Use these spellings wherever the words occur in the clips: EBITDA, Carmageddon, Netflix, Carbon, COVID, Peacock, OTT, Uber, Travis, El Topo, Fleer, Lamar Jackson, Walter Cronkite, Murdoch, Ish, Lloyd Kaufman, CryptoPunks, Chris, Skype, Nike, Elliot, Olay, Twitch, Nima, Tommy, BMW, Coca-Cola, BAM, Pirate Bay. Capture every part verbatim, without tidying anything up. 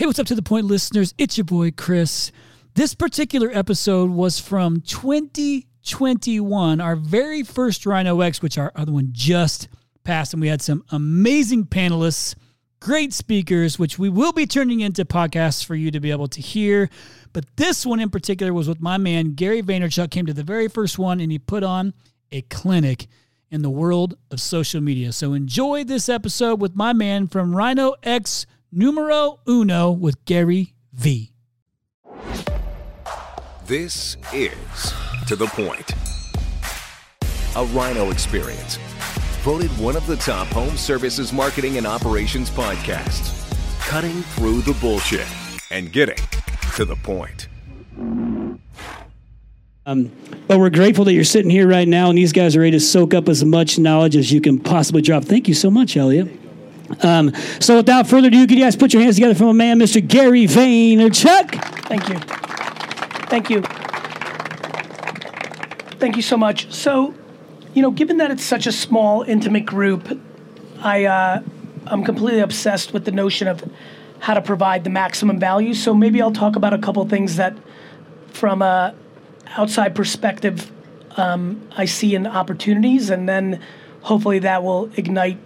Hey, what's up to the point, listeners? It's your boy, Chris. This particular episode was from twenty twenty-one, our very first RYNOx, which our other one just passed, and we had some amazing panelists, great speakers, which we will be turning into podcasts for you to be able to hear. But this one in particular was with my man, Gary Vaynerchuk, came to the very first one, and he put on a clinic in the world of social media. So enjoy this episode with my man from RYNOx Numero Uno with Gary V. This is To The Point, a Rhino Experience. Voted one of the top home services marketing and operations podcasts. Cutting through the bullshit and getting to the point. Um, but we're grateful that you're sitting here right now, and these guys are ready to soak up as much knowledge as you can possibly drop. Thank you so much, Elliot. Um, so without further ado, could you guys put your hands together for my man, Mister Gary Vaynerchuk? Thank you. Thank you. Thank you so much. So, you know, given that it's such a small, intimate group, I, uh, I'm completely obsessed with the notion of how to provide the maximum value. So maybe I'll talk about a couple things that, from a outside perspective, um, I see in opportunities, and then hopefully that will ignite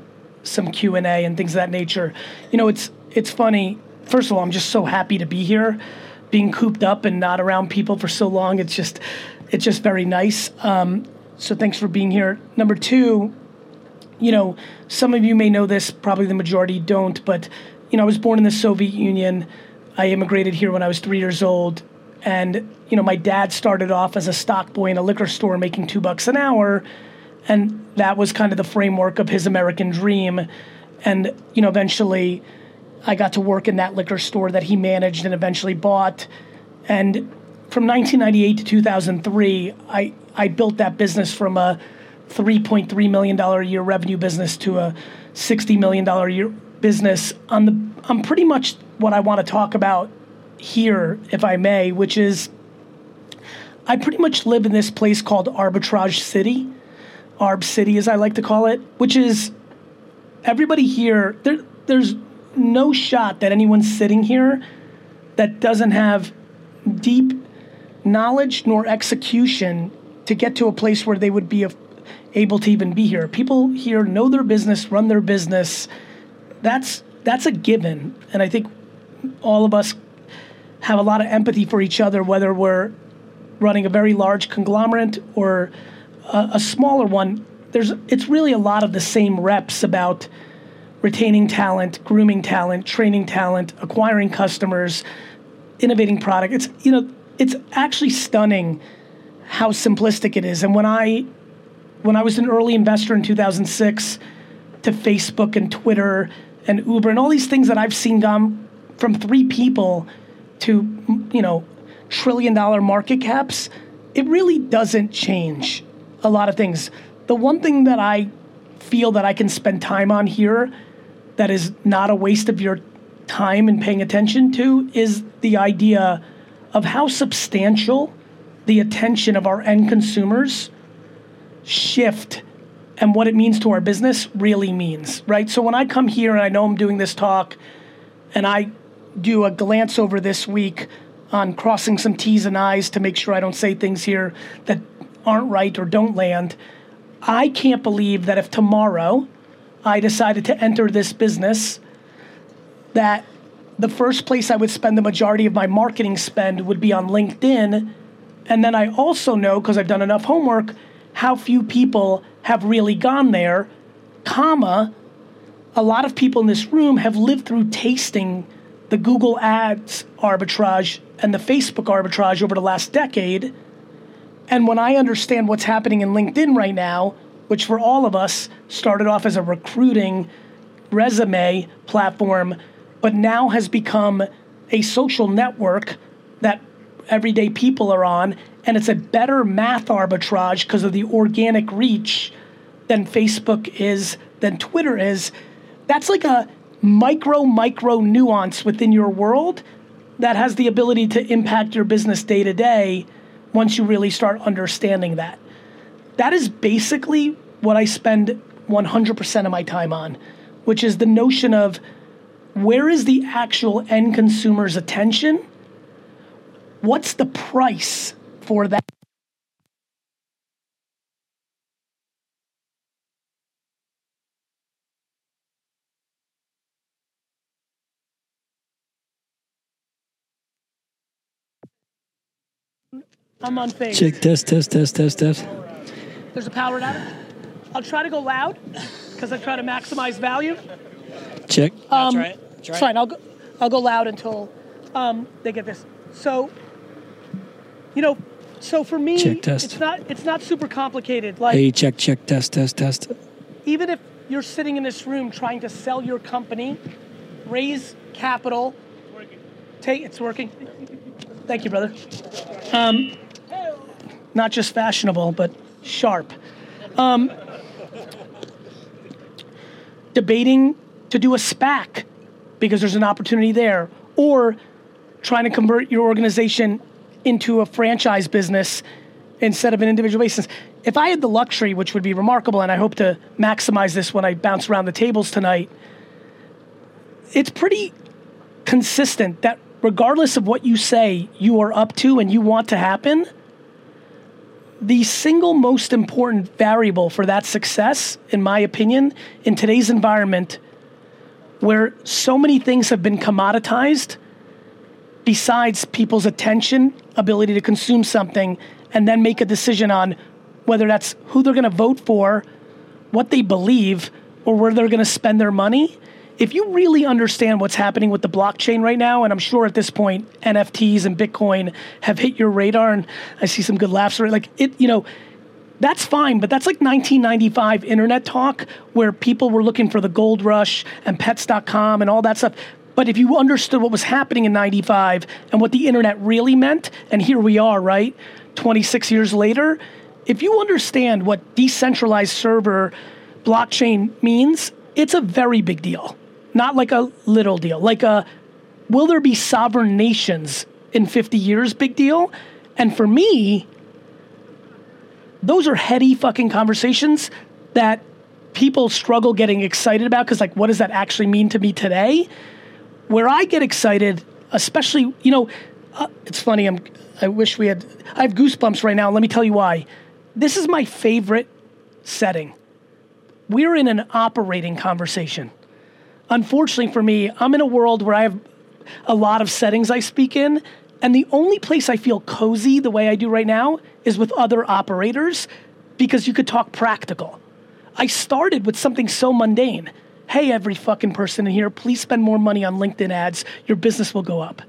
some Q and A and things of that nature. You know, it's it's funny. First of all, I'm just so happy to be here. Being cooped up and not around people for so long, it's just it's just very nice. Um, so thanks for being here. Number two, you know, some of you may know this, probably the majority don't, but, you know, I was born in the Soviet Union. I immigrated here when I was three years old. And, you know, my dad started off as a stock boy in a liquor store making two bucks an hour. And that was kind of the framework of his American dream. And, you know, eventually I got to work in that liquor store that he managed and eventually bought. And from nineteen ninety-eight to two thousand three, I, I built that business from a three point three million dollars a year revenue business to a sixty million dollars a year business on the, on pretty much what I want to talk about here, if I may, which is I pretty much live in this place called Arbitrage City, Arb City as I like to call it, which is everybody here, there, there's no shot that anyone's sitting here that doesn't have deep knowledge nor execution to get to a place where they would be able to even be here. People here know their business, run their business. That's that's a given. And I think all of us have a lot of empathy for each other, whether we're running a very large conglomerate or a, a smaller one. There's it's really a lot of the same reps about retaining talent, grooming talent, training talent, acquiring customers, innovating product. It's, you know, it's actually stunning how simplistic it is. And when I when I was an early investor in two thousand six to Facebook and Twitter and Uber and all these things that I've seen gone from three people to, you know, trillion dollar market caps, it really doesn't change a lot of things. The one thing that I feel that I can spend time on here that is not a waste of your time and paying attention to is the idea of how substantial the attention of our end consumers shift and what it means to our business really means, right? So when I come here and I know I'm doing this talk and I do a glance over this week on crossing some T's and I's to make sure I don't say things here that aren't right or don't land, I can't believe that if tomorrow I decided to enter this business, that the first place I would spend the majority of my marketing spend would be on LinkedIn. And then I also know, because I've done enough homework, how few people have really gone there, comma, a lot of people in this room have lived through tasting the Google Ads arbitrage and the Facebook arbitrage over the last decade. And when I understand what's happening in LinkedIn right now, which for all of us started off as a recruiting resume platform, but now has become a social network that everyday people are on, and it's a better math arbitrage because of the organic reach than Facebook is, than Twitter is. That's like a micro, micro nuance within your world that has the ability to impact your business day to day once you really start understanding that. That is basically what I spend one hundred percent of my time on, which is the notion of where is the actual end consumer's attention? What's the price for that? I'm on phase. Check, test, test, test, test, test. There's a powered out. I'll try to go loud because I try to maximize value. Check. Um, no, try it. Try it's fine. It. I'll go. I'll go loud until um, they get this. So, you know, so for me, check, test. it's not it's not super complicated. Like, hey, check, check, test, test, test. Even if you're sitting in this room trying to sell your company, raise capital, take it's working. Thank you, brother. Um, Not just fashionable, but sharp. Um, debating to do a SPAC because there's an opportunity there, or trying to convert your organization into a franchise business instead of an individual basis. If I had the luxury, which would be remarkable, and I hope to maximize this when I bounce around the tables tonight, it's pretty consistent that regardless of what you say you are up to and you want to happen, the single most important variable for that success, in my opinion, in today's environment where so many things have been commoditized besides people's attention, ability to consume something, and then make a decision on whether that's who they're gonna vote for, what they believe, or where they're gonna spend their money. If you really understand what's happening with the blockchain right now, and I'm sure at this point N F Ts and Bitcoin have hit your radar, and I see some good laughs, right? Like it, you know, that's fine, but that's like nineteen ninety-five internet talk where people were looking for the gold rush and pets dot com and all that stuff. But if you understood what was happening in ninety-five and what the internet really meant, and here we are, right, twenty-six years later, if you understand what decentralized server blockchain means, it's a very big deal. Not like a little deal, like a, will there be sovereign nations in fifty years big deal? And for me, those are heady fucking conversations that people struggle getting excited about because like, what does that actually mean to me today? Where I get excited, especially, you know, uh, it's funny, I'm, I wish we had, I have goosebumps right now. Let me tell you why. This is my favorite setting. We're in an operating conversation. Unfortunately for me, I'm in a world where I have a lot of settings I speak in, and the only place I feel cozy the way I do right now is with other operators because you could talk practical. I started with something so mundane. Hey, every fucking person in here, please spend more money on LinkedIn ads. Your business will go up.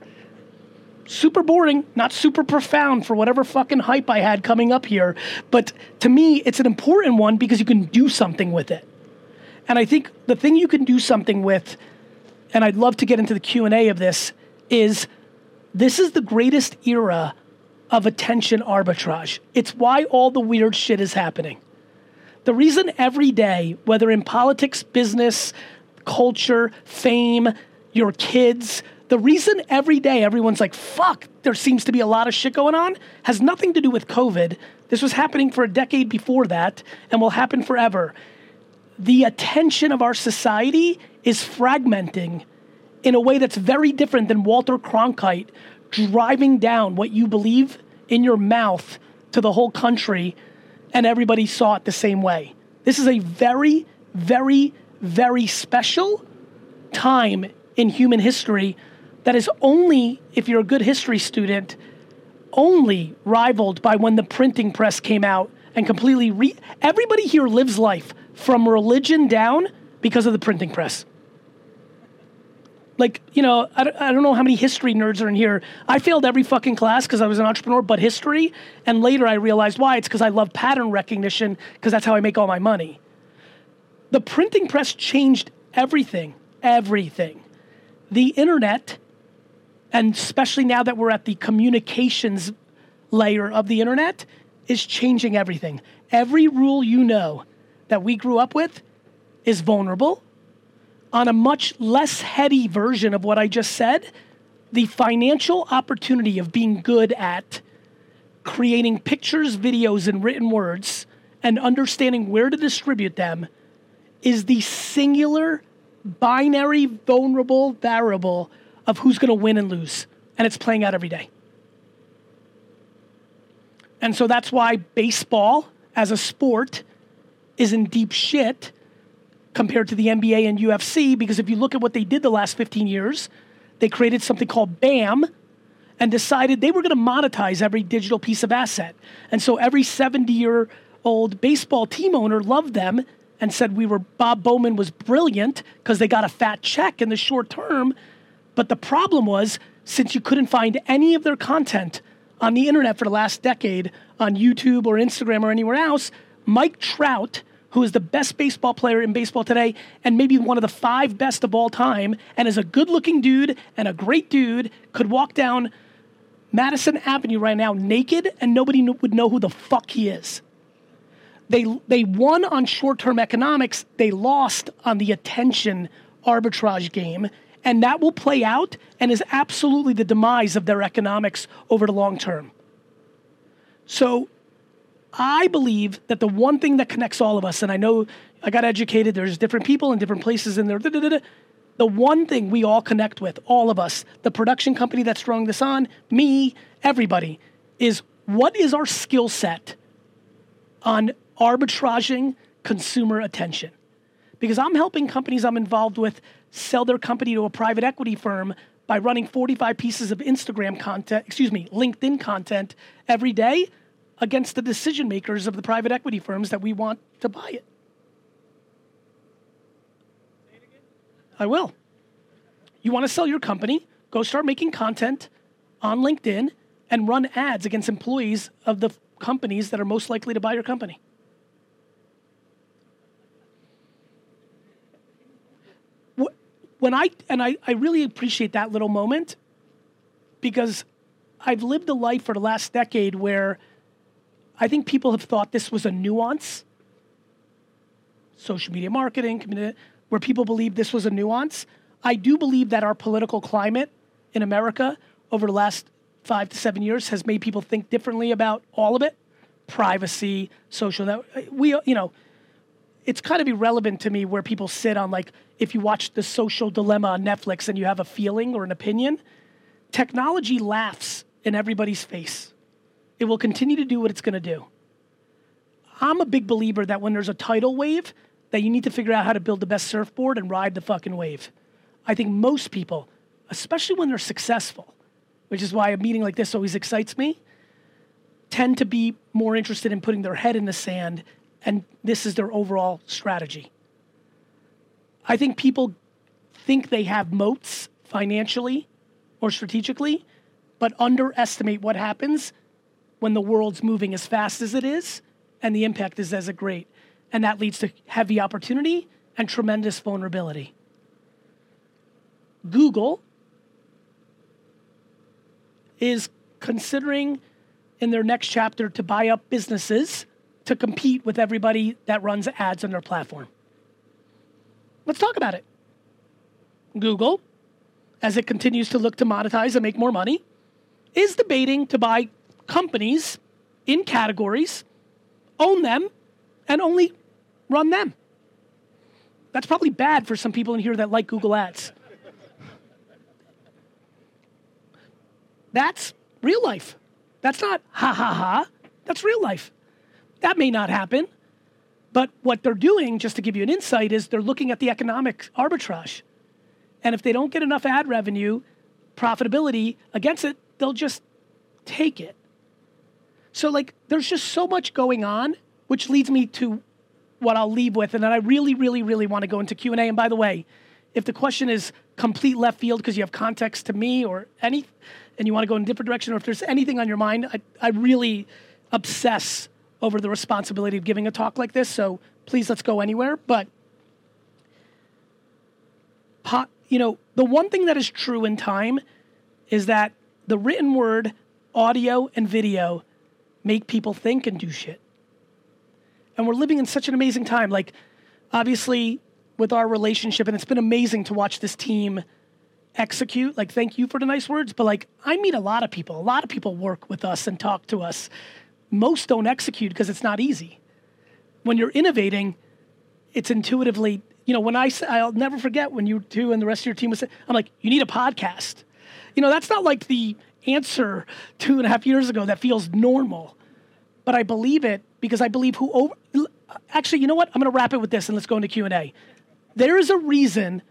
Super boring, not super profound for whatever fucking hype I had coming up here. But to me, it's an important one because you can do something with it. And I think the thing you can do something with, and I'd love to get into the Q and A of this, is this is the greatest era of attention arbitrage. It's why all the weird shit is happening. The reason every day, whether in politics, business, culture, fame, your kids, the reason every day everyone's like, fuck, there seems to be a lot of shit going on, has nothing to do with COVID. This was happening for a decade before that and will happen forever. The attention of our society is fragmenting in a way that's very different than Walter Cronkite driving down what you believe in your mouth to the whole country and everybody saw it the same way. This is a very, very, very special time in human history that is only, if you're a good history student, only rivaled by when the printing press came out and completely re- everybody here lives life from religion down because of the printing press. Like, you know, I, I don't know how many history nerds are in here. I failed every fucking class because I was an entrepreneur, but history. And later I realized why. It's because I love pattern recognition because that's how I make all my money. The printing press changed everything, everything. The internet, and especially now that we're at the communications layer of the internet, is changing everything. Every rule you know that we grew up with is vulnerable. On a much less heady version of what I just said, the financial opportunity of being good at creating pictures, videos, and written words, and understanding where to distribute them is the singular binary, vulnerable variable of who's going to win and lose. And it's playing out every day. And so that's why baseball as a sport is in deep shit compared to the N B A and U F C, because if you look at what they did the last fifteen years, they created something called BAM and decided they were going to monetize every digital piece of asset. And so every seventy-year-old baseball team owner loved them and said we were Bob Bowman was brilliant because they got a fat check in the short term. But the problem was, since you couldn't find any of their content on the internet for the last decade on YouTube or Instagram or anywhere else, Mike Trout, who is the best baseball player in baseball today and maybe one of the five best of all time, and is a good-looking dude and a great dude, could walk down Madison Avenue right now naked and nobody kn- would know who the fuck he is. They, they won on short-term economics. They lost on the attention arbitrage game. And that will play out and is absolutely the demise of their economics over the long term. So I believe that the one thing that connects all of us, and I know I got educated, there's different people in different places in there. Da, da, da, da. The one thing we all connect with, all of us, the production company that's throwing this on, me, everybody, is what is our skill set on arbitraging consumer attention? Because I'm helping companies I'm involved with sell their company to a private equity firm by running forty-five pieces of Instagram content, excuse me, LinkedIn content every day against the decision makers of the private equity firms that we want to buy it. Say it again. I will. You want to sell your company, go start making content on LinkedIn and run ads against employees of the companies that are most likely to buy your company. When I, and I, I really appreciate that little moment, because I've lived a life for the last decade where I think people have thought this was a nuance, social media marketing, where people believe this was a nuance. I do believe that our political climate in America over the last five to seven years has made people think differently about all of it. Privacy, social, we, you know, it's kind of irrelevant to me where people sit on, like, if you watch The Social Dilemma on Netflix and you have a feeling or an opinion. Technology laughs in everybody's face. It will continue to do what it's going to do. I'm a big believer that when there's a tidal wave, that you need to figure out how to build the best surfboard and ride the fucking wave. I think most people, especially when they're successful, which is why a meeting like this always excites me, tend to be more interested in putting their head in the sand, and this is their overall strategy. I think people think they have moats financially or strategically, but underestimate what happens when the world's moving as fast as it is and the impact is as great. And that leads to heavy opportunity and tremendous vulnerability. Google is considering in their next chapter to buy up businesses to compete with everybody that runs ads on their platform. Let's talk about it. Google, as it continues to look to monetize and make more money, is debating to buy companies in categories, own them, and only run them. That's probably bad for some people in here that like Google Ads. That's real life. That's not ha ha ha. That's real life. That may not happen. But what they're doing, just to give you an insight, is they're looking at the economic arbitrage. And if they don't get enough ad revenue, profitability against it, they'll just take it. So, like, there's just so much going on, which leads me to what I'll leave with. And then I really, really, really want to go into Q and A. And by the way, if the question is complete left field because you have context to me or any, and you want to go in a different direction, or if there's anything on your mind, I, I really obsess over the responsibility of giving a talk like this, so please let's go anywhere. But, you know, the one thing that is true in time is that the written word, audio, and video make people think and do shit. And we're living in such an amazing time. Like, obviously, with our relationship, and it's been amazing to watch this team execute. Like, thank you for the nice words, but, like, I meet a lot of people. A lot of people work with us and talk to us. Most don't execute because it's not easy. When you're innovating, it's intuitively you know, when I, I'll never forget when you two and the rest of your team was, I'm like, you need a podcast. You know, that's not like the answer two and a half years ago that feels normal, but I believe it because I believe who over, actually, you know what? I'm going to wrap it with this and let's go into Q and A. There is a reason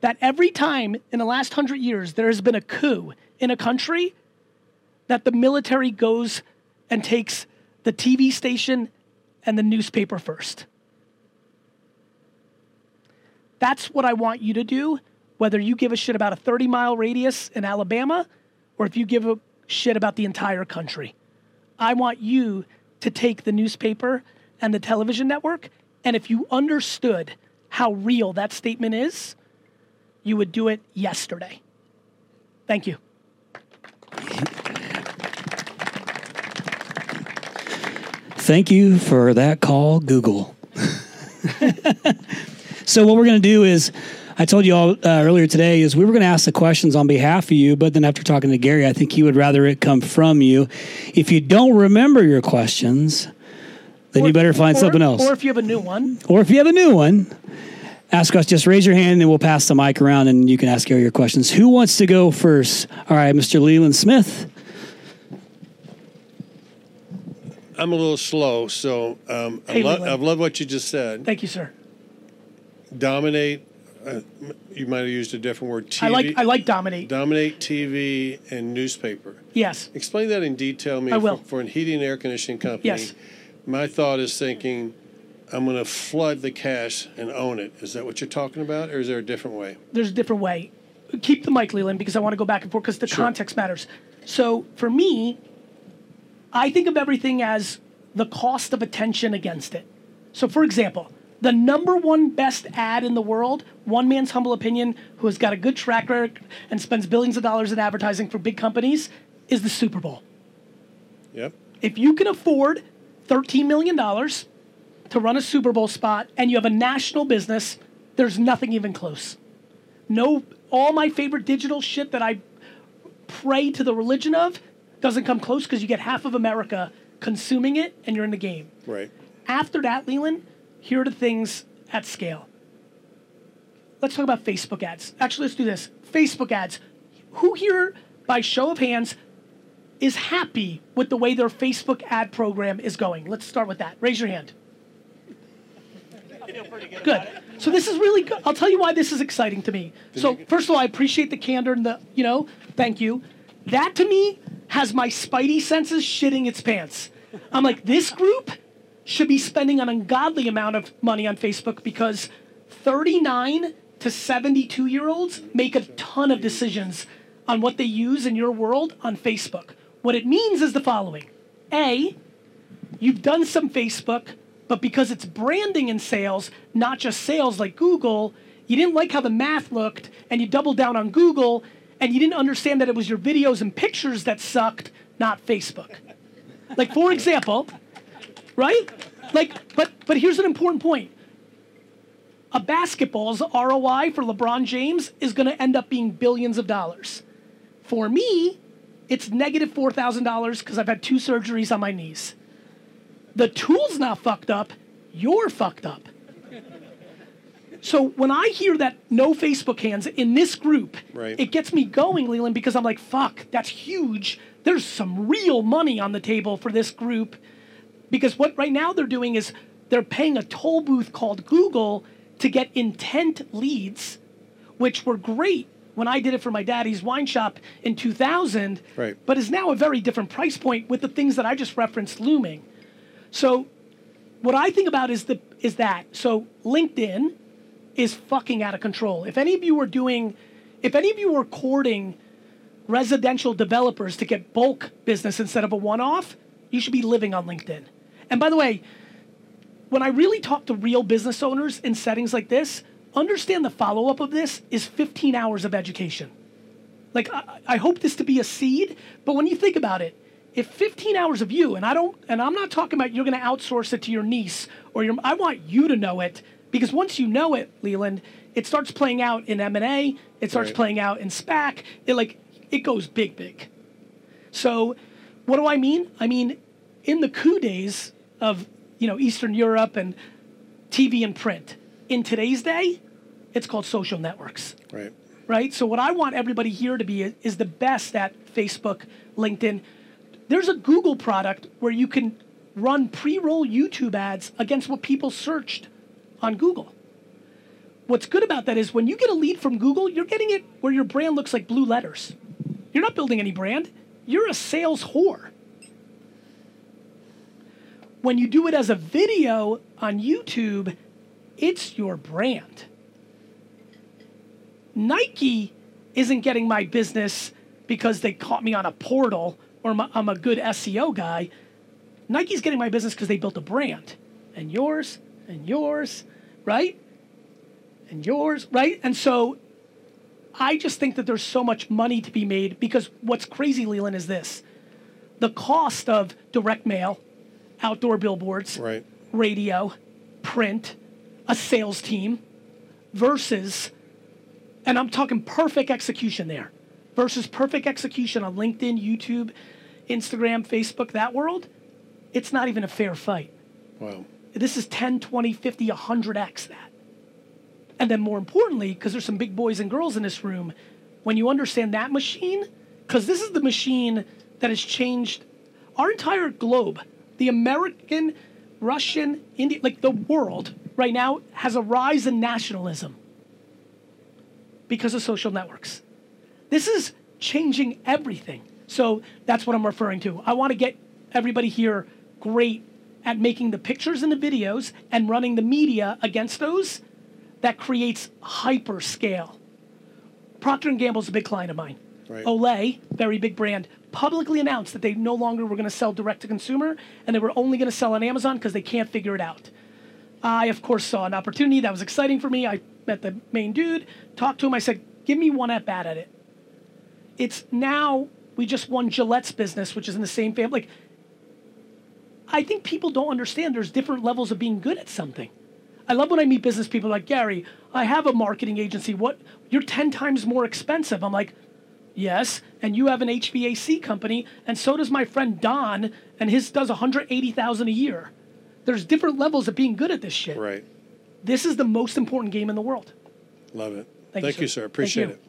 that every time in the last hundred years, there has been a coup in a country that the military goes and takes the T V station and the newspaper first. That's what I want you to do, whether you give a shit about a thirty mile radius in Alabama or if you give a shit about the entire country. I want you to take the newspaper and the television network, and if you understood how real that statement is, you would do it yesterday. Thank you. Thank you for that call, Google. So what we're going to do is, I told you all uh, earlier today, is we were going to ask the questions on behalf of you, but then after talking to Gary, I think he would rather it come from you. If you don't remember your questions, then or, you better find or, something else. Or if you have a new one. Or if you have a new one, ask us. Just raise your hand and we'll pass the mic around and you can ask all your questions. Who wants to go first? All right, Mister Leland Smith. I'm a little slow, so um, hey, I, lo- I love what you just said. Thank you, sir. Dominate. Uh, you might have used a different word. T V, I like. I like dominate. Dominate T V and newspaper. Yes. Explain that in detail. Me. I will. For, for a heating and air conditioning company. Yes. My thought is thinking, I'm going to flood the cash and own it. Is that what you're talking about, or is there a different way? There's a different way. Keep the mic, Leland, because I want to go back and forth because the sure. context matters. So for me, I think of everything as the cost of attention against it. So for example, the number one best ad in the world, one man's humble opinion, who has got a good track record and spends billions of dollars in advertising for big companies, is the Super Bowl. Yep. If you can afford thirteen million dollars to run a Super Bowl spot and you have a national business, there's nothing even close. No, all my favorite digital shit that I pray to the religion of doesn't come close because you get half of America consuming it and you're in the game. Right. After that, Leland, here are the things at scale. Let's talk about Facebook ads. Actually, let's do this. Facebook ads. Who here, by show of hands, is happy with the way their Facebook ad program is going? Let's start with that. Raise your hand. I feel pretty good. Good. So this is really good. I'll tell you why this is exciting to me. So first of all, I appreciate the candor and the, you know, thank you. That to me has my spidey senses shitting its pants. I'm like, this group should be spending an ungodly amount of money on Facebook because thirty-nine to seventy-two-year-olds make a ton of decisions on what they use in your world on Facebook. What it means is the following. A, you've done some Facebook, but because it's branding and sales, not just sales like Google, you didn't like how the math looked, and you doubled down on Google, and you didn't understand that it was your videos and pictures that sucked, not Facebook. Like, for example... Right? Like, but but here's an important point. A basketball's R O I for LeBron James is going to end up being billions of dollars. For me, it's negative four thousand dollars because I've had two surgeries on my knees. The tool's not fucked up. You're fucked up. So when I hear that no Facebook hands in this group, right, it gets me going, Leland, because I'm like, fuck, that's huge. There's some real money on the table for this group. Because what right now they're doing is they're paying a toll booth called Google to get intent leads, which were great when I did it for my daddy's wine shop in two thousand, right, but is now a very different price point with the things that I just referenced looming. So what I think about is the is that. So LinkedIn is fucking out of control. If any of you were doing, if any of you were courting residential developers to get bulk business instead of a one-off, you should be living on LinkedIn. And by the way, when I really talk to real business owners in settings like this, understand the follow-up of this is fifteen hours of education. Like, I, I hope this to be a seed, but when you think about it, if fifteen hours of you, and I don't, and I'm not talking about you're gonna outsource it to your niece or your, I want you to know it, because once you know it, Leland, it starts playing out in M and A, it starts right. playing out in SPAC, it like, it goes big, big. So what do I mean? I mean, in the coup days of, you know, Eastern Europe and T V and print, in today's day, it's called social networks. Right. Right? So what I want everybody here to be is, is the best at Facebook, LinkedIn. There's a Google product where you can run pre-roll YouTube ads against what people searched on Google. What's good about that is when you get a lead from Google, you're getting it where your brand looks like blue letters. You're not building any brand. You're a sales whore. When you do it as a video on YouTube, it's your brand. Nike isn't getting my business because they caught me on a portal or I'm a good S E O guy. Nike's getting my business because they built a brand. And yours, and yours, right? And yours, right? And so I just think that there's so much money to be made because what's crazy, Leland, is this. The cost of direct mail, outdoor billboards, right, radio, print, a sales team versus, and I'm talking perfect execution there, versus perfect execution on LinkedIn, YouTube, Instagram, Facebook, that world, it's not even a fair fight. Wow. This is ten, twenty, fifty, one hundred x that. And then more importantly, because there's some big boys and girls in this room, when you understand that machine, because this is the machine that has changed our entire globe. The American, Russian, Indian, like the world right now has a rise in nationalism because of social networks. This is changing everything. So that's what I'm referring to. I want to get everybody here great at making the pictures and the videos and running the media against those. That creates hyper scale. Procter and Gamble's a big client of mine. Right. Olay, very big brand, publicly announced that they no longer were going to sell direct to consumer and they were only going to sell on Amazon because they can't figure it out. I, of course, saw an opportunity that was exciting for me. I met the main dude, talked to him. I said, give me one at bat at it. It's now we just won Gillette's business, which is in the same family. Like, I think people don't understand there's different levels of being good at something. I love when I meet business people like, Gary, I have a marketing agency. What? You're ten times more expensive. I'm like, yes, and you have an H V A C company, and so does my friend Don, and his does one hundred eighty thousand dollars a year. There's different levels of being good at this shit. Right. This is the most important game in the world. Love it. Thank, Thank you, sir. You, sir. Appreciate Thank you. it.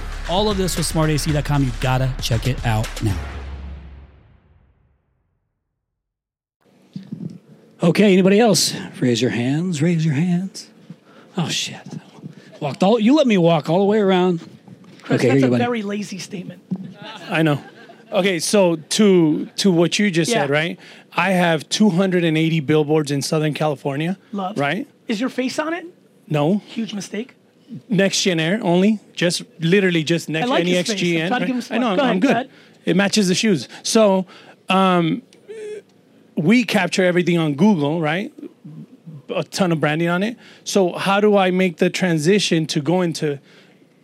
all of this with Smart A C dot com. You gotta check it out now. Okay, anybody else? Raise your hands, raise your hands. Oh, shit. Walked all. You let me walk all the way around. Chris, okay, that's a buddy. Very lazy statement. I know. Okay, so to to what you just yeah. said, right? I have two hundred eighty billboards in Southern California. Love. Right? Is your face on it? No. Huge mistake. Next Gen Air only, just literally just Next Gen N E X G N. I know, I'm good. It matches the shoes. So um, we capture everything on Google, right? A ton of branding on it. So how do I make the transition to going to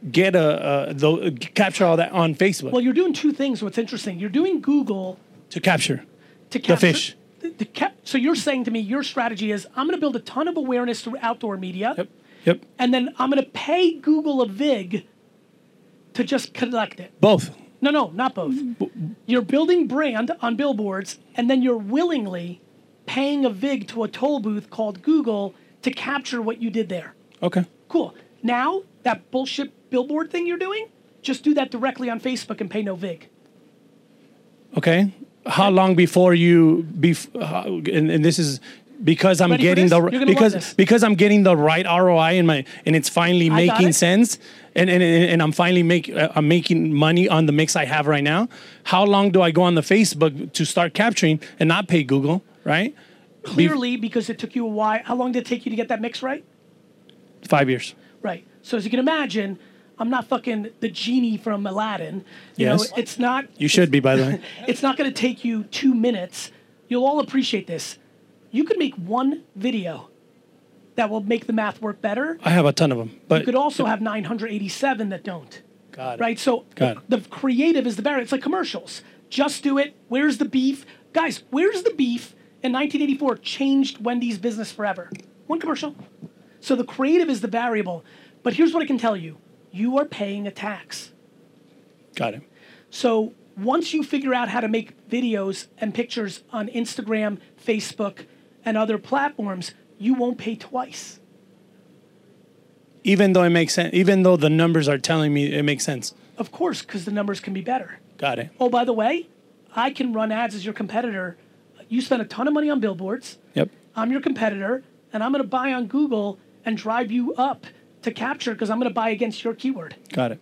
get a, a the, capture all that on Facebook? Well, you're doing two things. What's interesting, you're doing Google to capture to capture the fish. The, the cap- so you're saying to me, your strategy is I'm going to build a ton of awareness through outdoor media. Yep. Yep. And then I'm going to pay Google a vig to just collect it. Both. No, no, not both. You're building brand on billboards, and then you're willingly paying a vig to a toll booth called Google to capture what you did there. Okay. Cool. Now, that bullshit billboard thing you're doing, just do that directly on Facebook and pay no vig. Okay. How long before you, bef- uh, and, and this is... Because I'm Ready getting the because because I'm getting the right R O I in my and it's finally I making it. sense and, and and I'm finally make uh, I'm making money on the mix I have right now. How long do I go on the Facebook to start capturing and not pay Google? Right? Clearly, Be- because it took you a while. How long did it take you to get that mix right? Five years. Right. So as you can imagine, I'm not fucking the genie from Aladdin. You yes. know, it's not. You should be, by the way. It's not going to take you two minutes. You'll all appreciate this. You could make one video that will make the math work better. I have a ton of them. But you could also have nine hundred eighty-seven that don't. Got it. Right? So Got it. the creative is the barrier. It's like commercials. Just do it. Where's the beef? Guys, where's the beef in nineteen eighty-four changed Wendy's business forever. One commercial. So the creative is the variable. But here's what I can tell you. You are paying a tax. Got it. So once you figure out how to make videos and pictures on Instagram, Facebook, and other platforms, you won't pay twice. Even though it makes sense, even though the numbers are telling me it makes sense. Of course, because the numbers can be better. Got it. Oh, by the way, I can run ads as your competitor. You spend a ton of money on billboards. Yep. I'm your competitor, and I'm going to buy on Google and drive you up to capture because I'm going to buy against your keyword. Got it.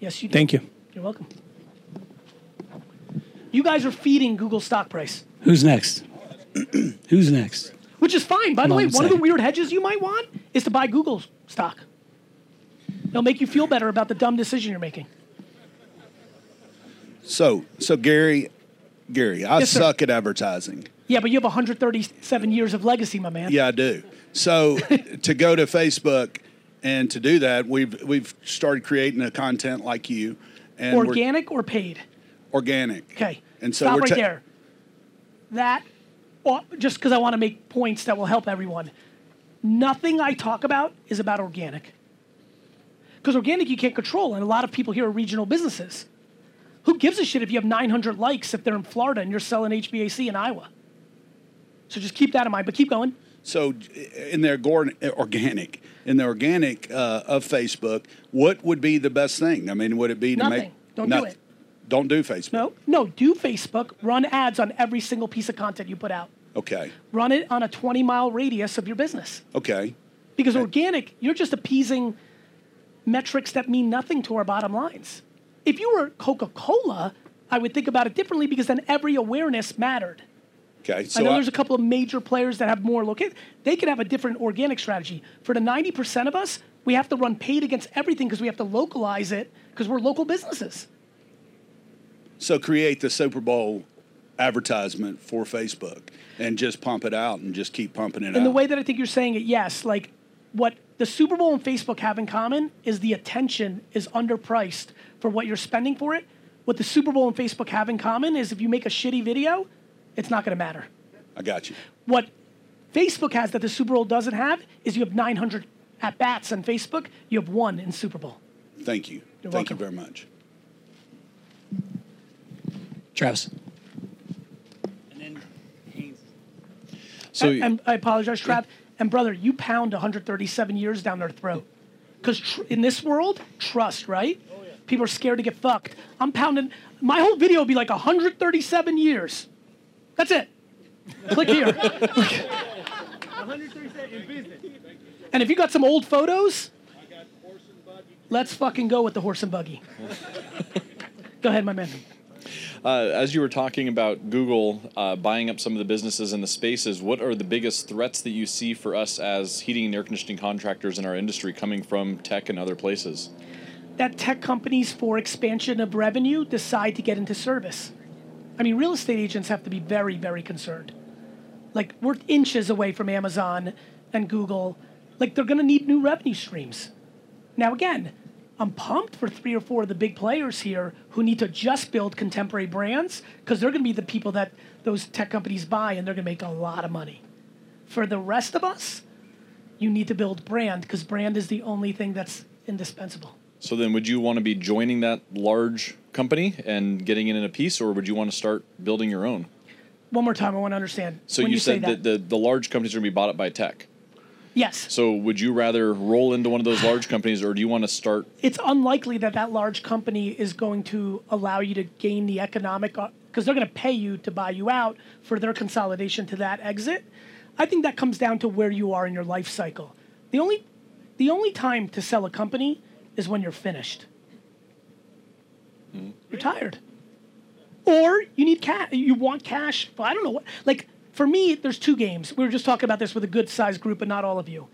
Yes, you do. Thank you. You're welcome. You guys are feeding Google stock price. Who's next? Who's next? Which is fine. By the way, one of the weird hedges you might want is to buy Google stock. It'll make you feel better about the dumb decision you're making. So, so Gary, Gary, I yes, suck at advertising. Yeah, but you have one hundred thirty-seven years of legacy, my man. Yeah, I do. So to go to Facebook and to do that, we've we've started creating a content like you. And organic or paid? Organic. Okay. And so Stop we're right ta- there. That, just because I want to make points that will help everyone, nothing I talk about is about organic. Because organic you can't control, and a lot of people here are regional businesses. Who gives a shit if you have nine hundred likes if they're in Florida and you're selling H V A C in Iowa? So just keep that in mind, but keep going. So in their organic, in the organic uh, of Facebook, what would be the best thing? I mean, would it be to Nothing. make... Don't not, do it. Don't do Facebook. No, no, do Facebook. Run ads on every single piece of content you put out. Okay. Run it on a twenty-mile radius of your business. Okay. Because okay. organic, you're just appeasing metrics that mean nothing to our bottom lines. If you were Coca-Cola, I would think about it differently because then every awareness mattered. Okay, so I know I, there's a couple of major players that have more look at. They could have a different organic strategy. For the ninety percent of us, we have to run paid against everything because we have to localize it because we're local businesses. So create the Super Bowl advertisement for Facebook and just pump it out and just keep pumping it and out. And the way that I think you're saying it, yes, like what the Super Bowl and Facebook have in common is the attention is underpriced for what you're spending for it. What the Super Bowl and Facebook have in common is if you make a shitty video, it's not going to matter. I got you. What Facebook has that the Super Bowl doesn't have is you have nine hundred at-bats on Facebook. You have one in Super Bowl. Thank you. You're Thank welcome. you very much. Travis. And then Haynes. So and, and I apologize, Trav. And, brother, you pound one hundred thirty-seven years down their throat. Because tr- in this world, trust, right? Oh, yeah. People are scared to get fucked. I'm pounding. My whole video would be like one hundred thirty-seven years. That's it. Click here. one hundred thirty-seven in business. And if you got some old photos, I got horse and buggy. Let's fucking go with the horse and buggy. Go ahead, my man. Uh, as you were talking about Google uh, buying up some of the businesses and the spaces, what are the biggest threats that you see for us as heating and air conditioning contractors in our industry coming from tech and other places? That tech companies, for expansion of revenue, decide to get into service. I mean, real estate agents have to be very, very concerned. Like, we're inches away from Amazon and Google. Like, they're going to need new revenue streams. Now, again, I'm pumped for three or four of the big players here who need to just build contemporary brands because they're going to be the people that those tech companies buy, and they're going to make a lot of money. For the rest of us, you need to build brand because brand is the only thing that's indispensable. So then would you want to be joining that large company and getting in in a piece, or would you want to start building your own? One more time, I want to understand. So you, you said that, that the, the large companies are going to be bought up by tech. Yes. So would you rather roll into one of those large companies, or do you want to start? It's unlikely that that large company is going to allow you to gain the economic, because they're going to pay you to buy you out for their consolidation to that exit. I think that comes down to where you are in your life cycle. The only, the only time to sell a company is when you're finished. Mm-hmm. You're tired. Or you need cash. You want cash. I don't know what. Like, for me, there's two games. We were just talking about this with a good-sized group, but not all of you.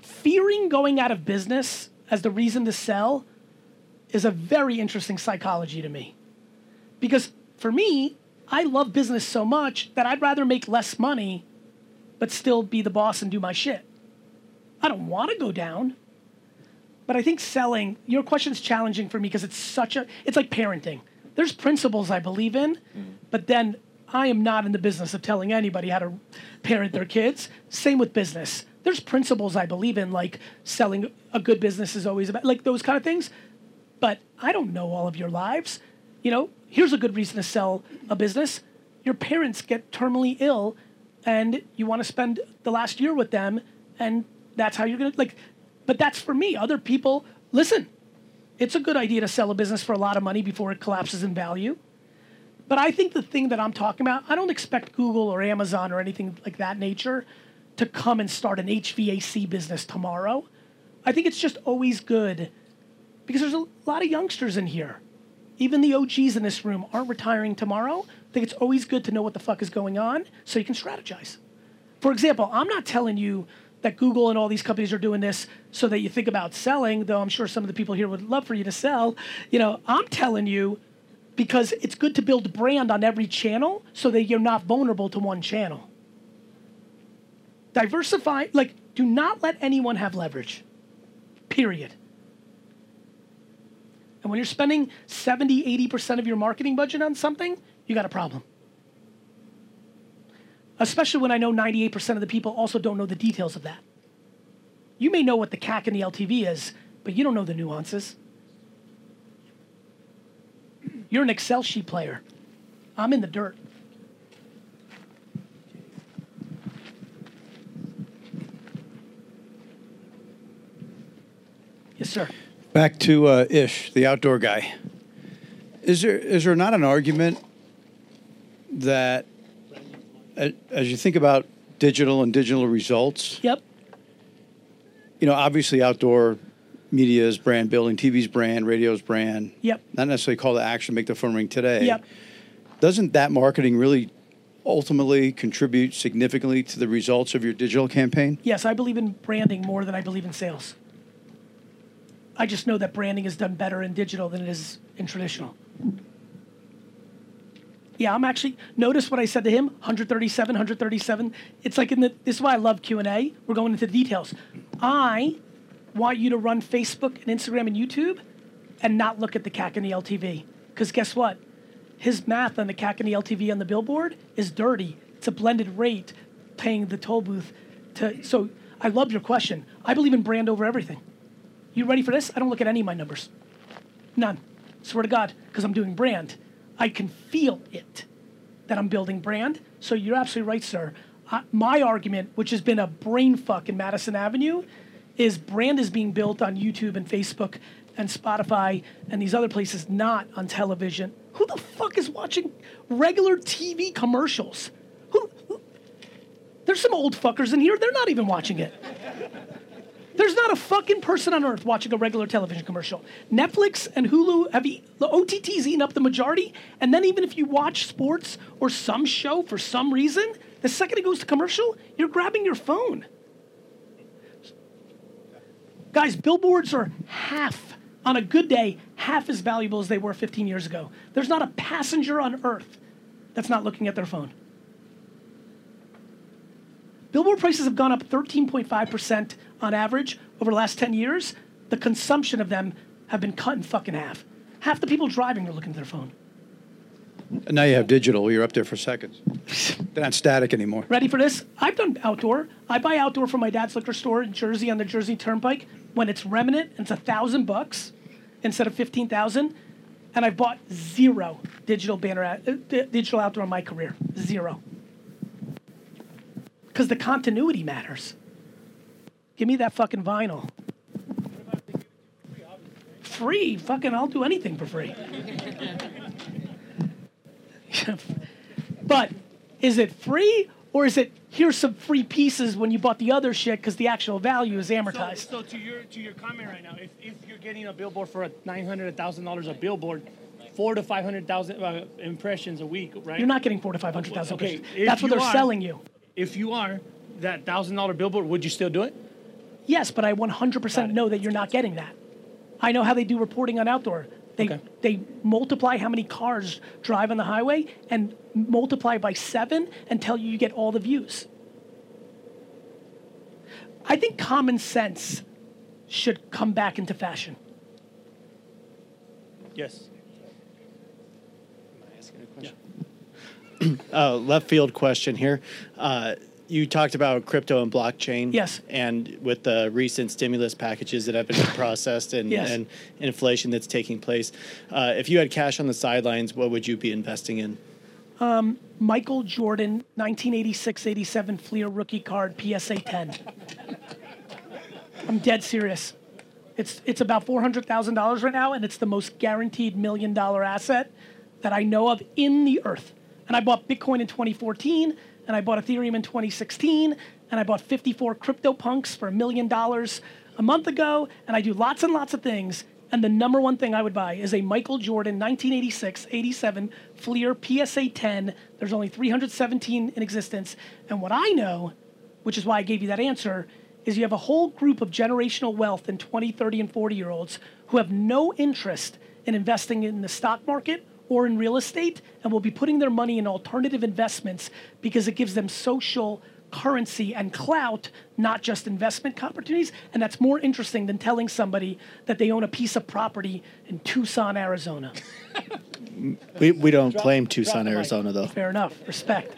Fearing going out of business as the reason to sell is a very interesting psychology to me. Because for me, I love business so much that I'd rather make less money but still be the boss and do my shit. I don't want to go down. But I think selling, your question's challenging for me because it's such a, it's like parenting. There's principles I believe in, mm-hmm. but then I am not in the business of telling anybody how to parent their kids. Same with business. There's principles I believe in, like selling a good business is always about, like those kind of things. But I don't know all of your lives. You know, here's a good reason to sell a business. Your parents get terminally ill and you want to spend the last year with them, and that's how you're going to, like, but that's for me. Other people, listen, it's a good idea to sell a business for a lot of money before it collapses in value. But I think the thing that I'm talking about, I don't expect Google or Amazon or anything like that nature to come and start an H V A C business tomorrow. I think it's just always good because there's a lot of youngsters in here. Even the O Gs in this room aren't retiring tomorrow. I think it's always good to know what the fuck is going on so you can strategize. For example, I'm not telling you that Google and all these companies are doing this so that you think about selling, though I'm sure some of the people here would love for you to sell. You know, I'm telling you because it's good to build brand on every channel so that you're not vulnerable to one channel. Diversify, like, do not let anyone have leverage, period. And when you're spending seventy, eighty percent of your marketing budget on something, you got a problem. Especially when I know ninety-eight percent of the people also don't know the details of that. You may know what the C A C and the L T V is, but you don't know the nuances. You're an Excel sheet player. I'm in the dirt. Yes, sir. Back to uh, Ish, the outdoor guy. Is there is there not an argument that as you think about digital and digital results, yep. You know, obviously outdoor media is brand building, T V's brand, radio's brand. Yep. Not necessarily call to action, make the phone ring today. Yep. Doesn't that marketing really ultimately contribute significantly to the results of your digital campaign? Yes, I believe in branding more than I believe in sales. I just know that branding is done better in digital than it is in traditional. Yeah, I'm actually, notice what I said to him, one thirty-seven, one thirty-seven. It's like in the, this is why I love Q and A. We're going into the details. I want you to run Facebook and Instagram and YouTube and not look at the C A C and the L T V. Because guess what? His math on the C A C and the L T V on the billboard is dirty. It's a blended rate paying the toll booth. To, so I love your question. I believe in brand over everything. You ready for this? I don't look at any of my numbers. None. Swear to God, because I'm doing brand. I can feel it, that I'm building brand. So you're absolutely right, sir. I, my argument, which has been a brain fuck in Madison Avenue, is brand is being built on YouTube and Facebook and Spotify and these other places, not on television. Who the fuck is watching regular T V commercials? Who, who? There's some old fuckers in here. They're not even watching it. There's not a fucking person on earth watching a regular television commercial. Netflix and Hulu have e- the O T T's eaten up the majority, and then even if you watch sports or some show for some reason, the second it goes to commercial, you're grabbing your phone. Guys, billboards are half, on a good day, half as valuable as they were fifteen years ago. There's not a passenger on earth that's not looking at their phone. Billboard prices have gone up thirteen point five percent on average over the last ten years. The consumption of them have been cut in fucking half. Half the people driving are looking at their phone. And now you have digital. You're up there for seconds. They're not static anymore. Ready for this? I've done outdoor. I buy outdoor from my dad's liquor store in Jersey on the Jersey Turnpike when it's remnant and it's a thousand bucks instead of fifteen thousand. And I've bought zero digital banner ad, uh, d- digital outdoor in my career. Zero. Because the continuity matters. Give me that fucking vinyl. Free? Fucking, I'll do anything for free. But is it free or is it here's some free pieces when you bought the other shit because the actual value is amortized? So, so to your to your comment right now, if, if you're getting a billboard for a nine hundred thousand dollars a billboard, Four to five hundred thousand uh, impressions a week, right? You're not getting four to five hundred thousand. Okay, that's what they're are, selling you. If you are, that one thousand dollars billboard, would you still do it? Yes, but I one hundred percent know that you're not getting that. I know how they do reporting on outdoor. They okay. they multiply how many cars drive on the highway and multiply by seven and tell you you get all the views. I think common sense should come back into fashion. Yes. Am I asking a question? Yeah. uh, left field question here. Uh, you talked about crypto and blockchain. Yes. And with the recent stimulus packages that have been processed and, yes. and inflation that's taking place, uh, if you had cash on the sidelines, what would you be investing in? Um, Michael Jordan, nineteen eighty-six eighty-seven Fleer rookie card, P S A ten. I'm dead serious. It's it's about four hundred thousand dollars right now, and it's the most guaranteed million-dollar asset that I know of in the earth. And I bought Bitcoin in twenty fourteen, and I bought Ethereum in twenty sixteen, and I bought fifty-four CryptoPunks for a million dollars a month ago, and I do lots and lots of things. And the number one thing I would buy is a Michael Jordan nineteen eighty-six eighty-seven Fleer P S A ten. There's only three hundred seventeen in existence. And what I know, which is why I gave you that answer, is you have a whole group of generational wealth in twenty, thirty, and forty-year-olds who have no interest in investing in the stock market or in real estate and will be putting their money in alternative investments because it gives them social currency and clout, not just investment opportunities. And that's more interesting than telling somebody that they own a piece of property in Tucson, Arizona. we we don't drop, claim Tucson, Arizona, though. Fair enough. Respect.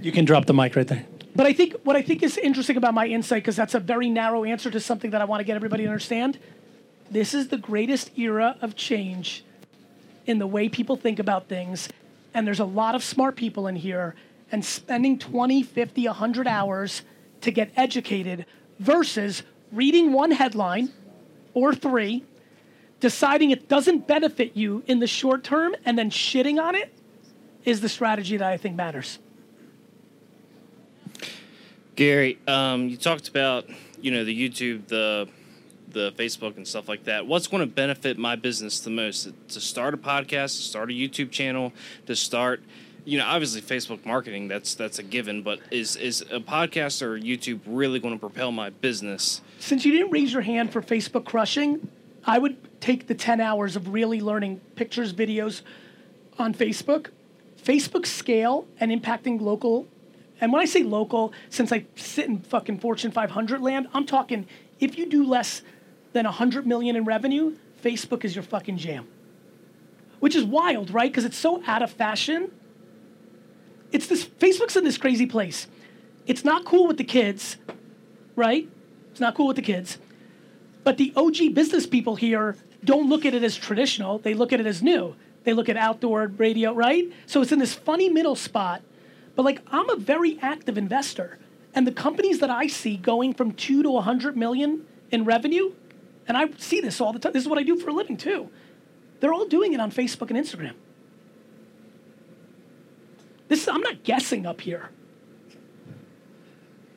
You can drop the mic right there. But I think what I think is interesting about my insight, because that's a very narrow answer to something that I want to get everybody to understand, this is the greatest era of change in the way people think about things. And there's a lot of smart people in here. And spending twenty, fifty, one hundred hours to get educated versus reading one headline or three, deciding it doesn't benefit you in the short term, and then shitting on it is the strategy that I think matters. Gary, um, you talked about, you know, the YouTube, the the Facebook and stuff like that. What's going to benefit my business the most? To start a podcast, to start a YouTube channel, to start... You know, obviously Facebook marketing, that's that's a given, but is, is a podcast or YouTube really going to propel my business? Since you didn't raise your hand for Facebook crushing, I would take the ten hours of really learning pictures, videos on Facebook. Facebook scale and impacting local, and when I say local, since I sit in fucking Fortune five hundred land, I'm talking if you do less than one hundred million in revenue, Facebook is your fucking jam. Which is wild, right? Because it's so out of fashion. It's this, Facebook's in this crazy place. It's not cool with the kids, right? It's not cool with the kids. But the O G business people here don't look at it as traditional. They look at it as new. They look at outdoor radio, right? So it's in this funny middle spot. But like, I'm a very active investor. And the companies that I see going from two to one hundred million in revenue, and I see this all the time. This is what I do for a living too. They're all doing it on Facebook and Instagram. This is, I'm not guessing up here.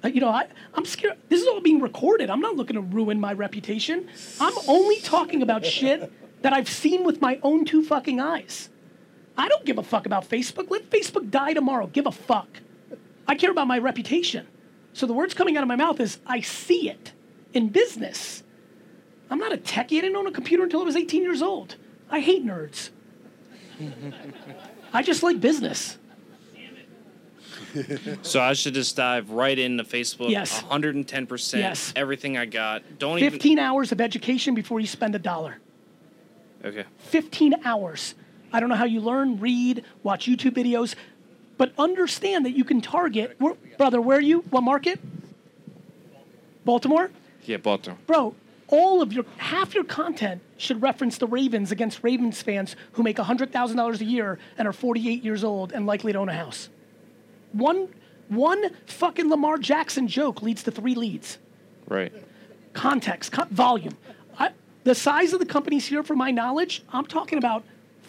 Uh, you know, I, I'm scared. This is all being recorded. I'm not looking to ruin my reputation. I'm only talking about shit that I've seen with my own two fucking eyes. I don't give a fuck about Facebook. Let Facebook die tomorrow. Give a fuck. I care about my reputation. So the words coming out of my mouth is, I see it in business. I'm not a techie. I didn't own a computer until I was eighteen years old. I hate nerds. I just like business. So I should just dive right into Facebook. Yes. one hundred ten percent. Yes. Everything I got. Don't fifteen even. fifteen hours of education before you spend a dollar. Okay. fifteen hours. I don't know how you learn, read, watch YouTube videos, but understand that you can target. Where, brother, where are you? What market? Baltimore? Yeah, Baltimore. Bro, all of your, half your content should reference the Ravens against Ravens fans who make one hundred thousand dollars a year and are forty-eight years old and likely to own a house. One one fucking Lamar Jackson joke leads to three leads. Right. Context, con- volume. I, the size of the companies here, from my knowledge, I'm talking about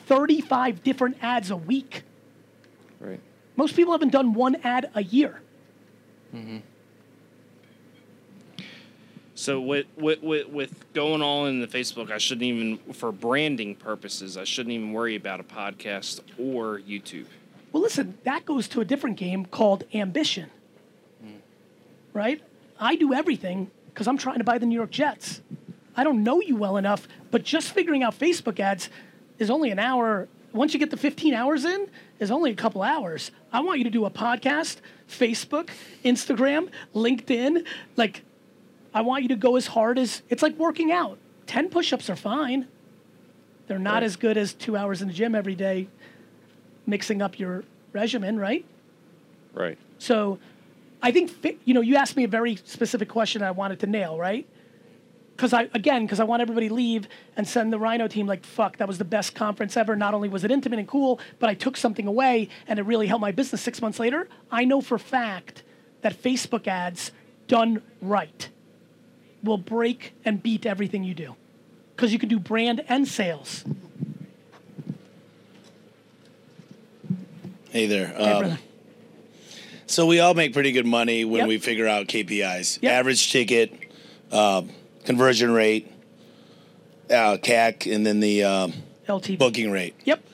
thirty-five different ads a week. Right. Most people haven't done one ad a year. Mm-hmm. So with, with with with going all in the Facebook, I shouldn't even, for branding purposes, I shouldn't even worry about a podcast or YouTube. Well, listen, that goes to a different game called ambition, mm. right? I do everything because I'm trying to buy the New York Jets. I don't know you well enough, but just figuring out Facebook ads is only an hour. Once you get the fifteen hours in, is only a couple hours. I want you to do a podcast, Facebook, Instagram, LinkedIn, like I want you to go as hard as, it's like working out. ten push-ups are fine. They're not right. as good as two hours in the gym every day mixing up your regimen, right? Right. So I think, you know, you asked me a very specific question I wanted to nail, right? Because I, again, because I want everybody to leave and send the Rhino team like, fuck, that was the best conference ever. Not only was it intimate and cool, but I took something away and it really helped my business six months later. I know for a fact that Facebook ads done right will break and beat everything you do. Because you can do brand and sales. Hey there. Hey, um, brother. So we all make pretty good money when yep. we figure out K P Is. Yep. Average ticket, um, conversion rate, uh, C A C, and then the um, L T V booking rate. Yep.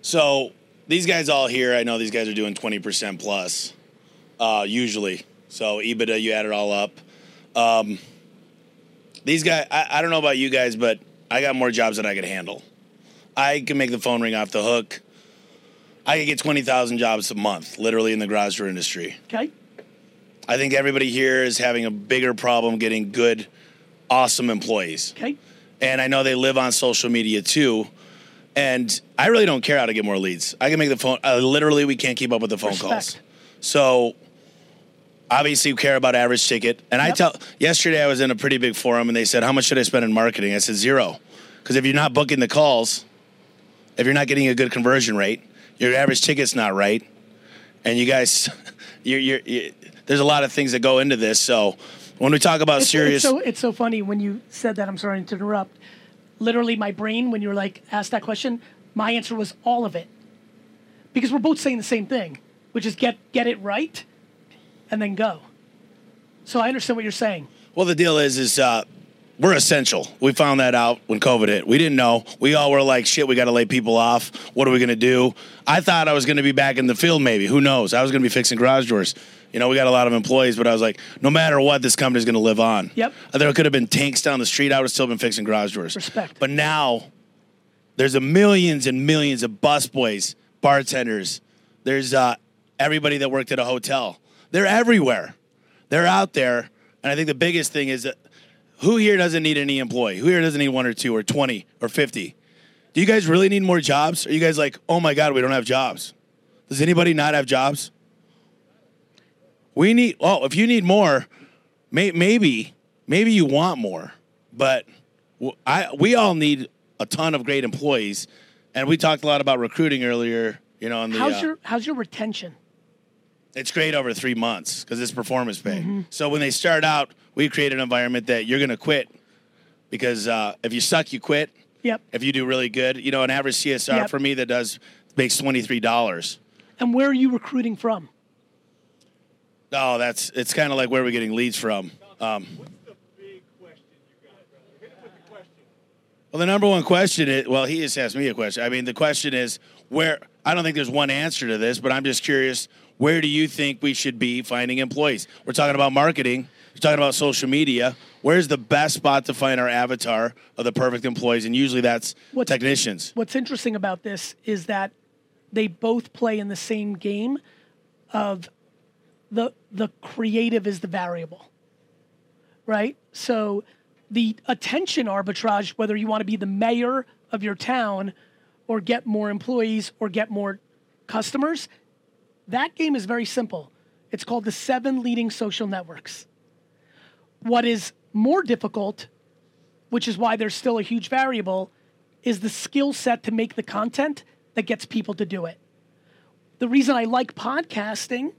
So these guys all here, I know these guys are doing twenty percent plus, uh, usually. So EBITDA, you add it all up. Um, these guys, I, I don't know about you guys, but I got more jobs than I could handle. I can make the phone ring off the hook. I could get twenty thousand jobs a month, literally in the garage door industry. Okay. I think everybody here is having a bigger problem getting good, awesome employees. Okay. And I know they live on social media too. And I really don't care how to get more leads. I can make the phone. Uh, literally, we can't keep up with the phone Respect. calls. So obviously, you care about average ticket. And yep. I tell yesterday I was in a pretty big forum and they said, how much should I spend in marketing? I said zero. Because if you're not booking the calls, if you're not getting a good conversion rate, your average ticket's not right. And you guys, you're, you're, you're, there's a lot of things that go into this. So when we talk about it's, serious... It's so, it's so funny when you said that. I'm sorry to interrupt. Literally, my brain, when you were like, asked that question, my answer was all of it. Because we're both saying the same thing, which is get get it right and then go. So I understand what you're saying. Well, the deal is, is uh, we're essential. We found that out when COVID hit. We didn't know. We all were like, shit, we got to lay people off. What are we going to do? I thought I was going to be back in the field maybe. Who knows? I was going to be fixing garage doors. You know, we got a lot of employees, but I was like, no matter what, this company's going to live on. Yep. There could have been tanks down the street. I would have still been fixing garage doors. Respect. But now there's a millions and millions of busboys, bartenders. There's uh, everybody that worked at a hotel. They're everywhere. They're out there. And I think the biggest thing is that who here doesn't need any employee? Who here doesn't need one or two or twenty or fifty? Do you guys really need more jobs? Are you guys like, oh, my God, we don't have jobs? Does anybody not have jobs? We need, oh, if you need more, may, maybe, maybe you want more, but I, we all need a ton of great employees. And we talked a lot about recruiting earlier, you know, on the, how's uh, your, how's your retention? It's great over three months because it's performance pay. Mm-hmm. So when they start out, we create an environment that you're going to quit because, uh, if you suck, you quit. Yep. If you do really good, you know, an average C S R yep. for me that does makes twenty-three dollars. And where are you recruiting from? Oh, that's, it's kind of like, where are we getting leads from? Um, What's the big question you got, brother? Hit it with the question. Well, the number one question is, well, he just asked me a question. I mean, the question is where, I don't think there's one answer to this, but I'm just curious, where do you think we should be finding employees? We're talking about marketing. We're talking about social media. Where's the best spot to find our avatar of the perfect employees? And usually that's what's, technicians. What's interesting about this is that they both play in the same game of the the creative is the variable, right? So the attention arbitrage, whether you want to be the mayor of your town or get more employees or get more customers, that game is very simple. It's called the seven leading social networks. What is more difficult, which is why there's still a huge variable, is the skill set to make the content that gets people to do it. The reason I like podcasting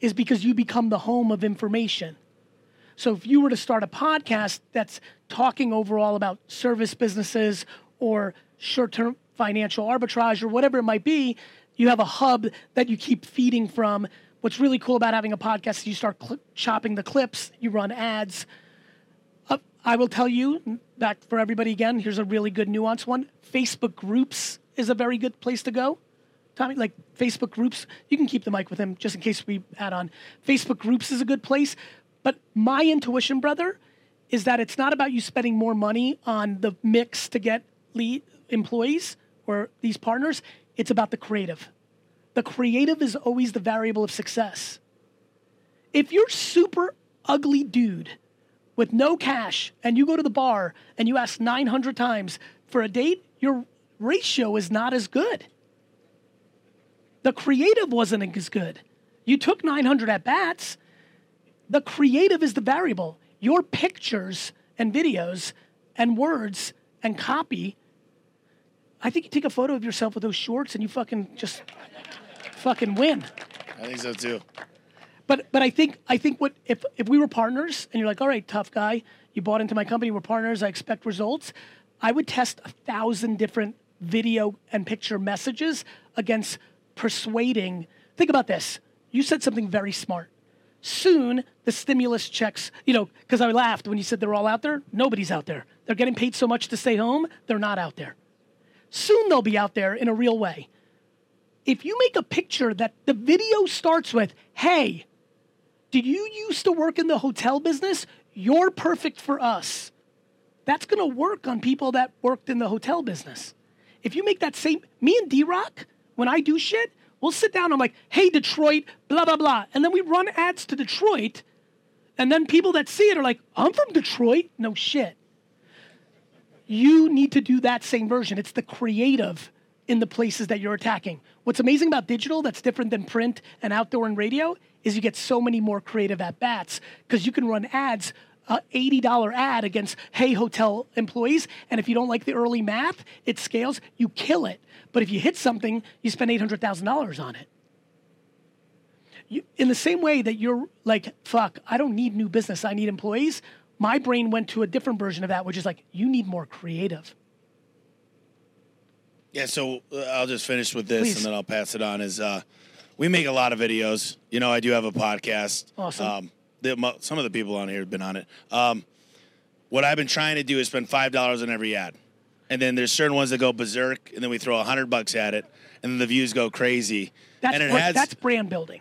is because you become the home of information. So if you were to start a podcast that's talking overall about service businesses or short-term financial arbitrage or whatever it might be, you have a hub that you keep feeding from. What's really cool about having a podcast is you start cl- chopping the clips, you run ads. Uh, I will tell you, back for everybody again, here's a really good nuanced one. Facebook groups is a very good place to go. Tommy, like Facebook groups, you can keep the mic with him just in case we add on. Facebook groups is a good place. But my intuition, brother, is that it's not about you spending more money on the mix to get lead employees or these partners. It's about the creative. The creative is always the variable of success. If you're super ugly dude with no cash and you go to the bar and you ask nine hundred times for a date, your ratio is not as good. The creative wasn't as good. You took nine hundred at-bats. The creative is the variable. Your pictures and videos and words and copy. I think you take a photo of yourself with those shorts and you fucking just fucking win. I think so too. But but I think I think what if if we were partners and you're like, all right, tough guy, you bought into my company, we're partners, I expect results. I would test a thousand different video and picture messages against persuading. Think about this. You said something very smart. Soon the stimulus checks, you know, because I laughed when you said they're all out there. Nobody's out there. They're getting paid so much to stay home, they're not out there. Soon they'll be out there in a real way. If you make a picture that the video starts with, hey, did you used to work in the hotel business? You're perfect for us. That's going to work on people that worked in the hotel business. If you make that same, me and D-Rock, when I do shit, we'll sit down and I'm like, hey, Detroit, blah, blah, blah. And then we run ads to Detroit. And then people that see it are like, I'm from Detroit. No shit. You need to do that same version. It's the creative in the places that you're attacking. What's amazing about digital that's different than print and outdoor and radio is you get so many more creative at-bats because you can run ads, an eighty dollar ad against, hey, hotel employees, and if you don't like the early math, it scales, you kill it. But if you hit something, you spend eight hundred thousand dollars on it. You, in the same way that you're like, fuck, I don't need new business, I need employees, my brain went to a different version of that, which is like, you need more creative. Yeah, so I'll just finish with this, Please. and then I'll pass it on. Is uh, we make a lot of videos. You know, I do have a podcast. Awesome. Um, the, some of the people on here have been on it. Um, what I've been trying to do is spend five dollars on every ad. And then there's certain ones that go berserk, and then we throw one hundred bucks at it, and then the views go crazy. That's, and it has, that's brand building.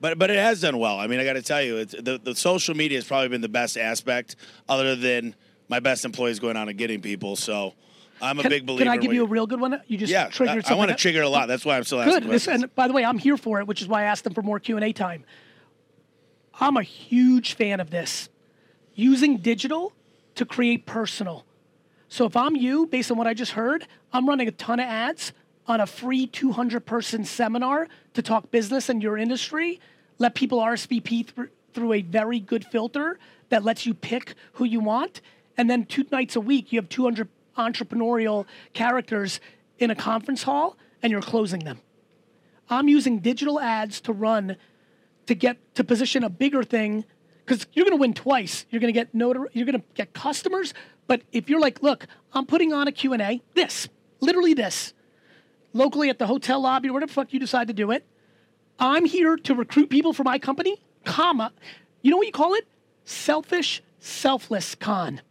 But but it has done well. I mean, I got to tell you, it's, the, the social media has probably been the best aspect other than my best employees going on and getting people, so... I'm a can, big believer. Can I give you a real good one? You just yeah, triggered something. I want to trigger a lot. That's why I'm still asking good. Questions. And by the way, I'm here for it, which is why I asked them for more Q and A time. I'm a huge fan of this. Using digital to create personal. So if I'm you, based on what I just heard, I'm running a ton of ads on a free two hundred person seminar to talk business in your industry. Let people R S V P th- through a very good filter that lets you pick who you want. And then two nights a week, you have two hundred entrepreneurial characters in a conference hall and you're closing them. I'm using digital ads to run, to get, to position a bigger thing because you're going to win twice. You're going to get notor- you're going to get customers. But if you're like, look, I'm putting on a Q and A, this, literally this, locally at the hotel lobby or whatever the fuck you decide to do it. I'm here to recruit people for my company, comma. You know what you call it? Selfish, selfless con.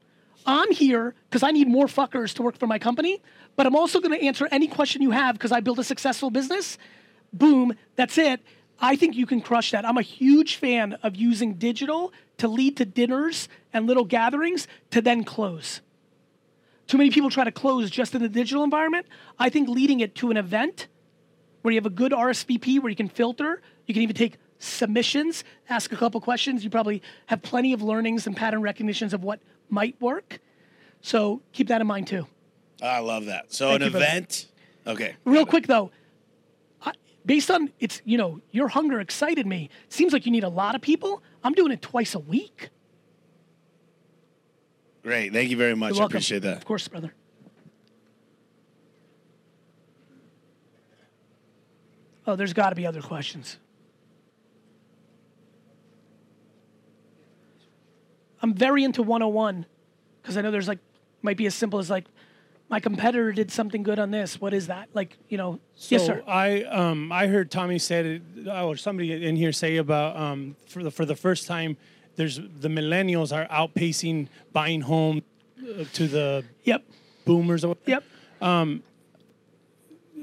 I'm here because I need more fuckers to work for my company, but I'm also going to answer any question you have because I built a successful business. Boom, that's it. I think you can crush that. I'm a huge fan of using digital to lead to dinners and little gatherings to then close. Too many people try to close just in the digital environment. I think leading it to an event where you have a good R S V P, where you can filter, you can even take submissions, ask a couple questions. You probably have plenty of learnings and pattern recognitions of what might work. So keep that in mind too. I love that. So Thank an event. Okay. Real quick though, I, based on it's, you know, your hunger excited me. It seems like you need a lot of people. I'm doing it twice a week. Great. Thank you very much. You're welcome. I appreciate that. Of course, brother. Oh, there's got to be other questions. I'm very into one oh one because I know there's like, might be as simple as like, my competitor did something good on this. What is that? Like, you know, so yes, sir. I, um, I heard Tommy said, or somebody in here say about, um, for the, for the first time, there's the millennials are outpacing buying home to the yep. boomers. Yep. Um,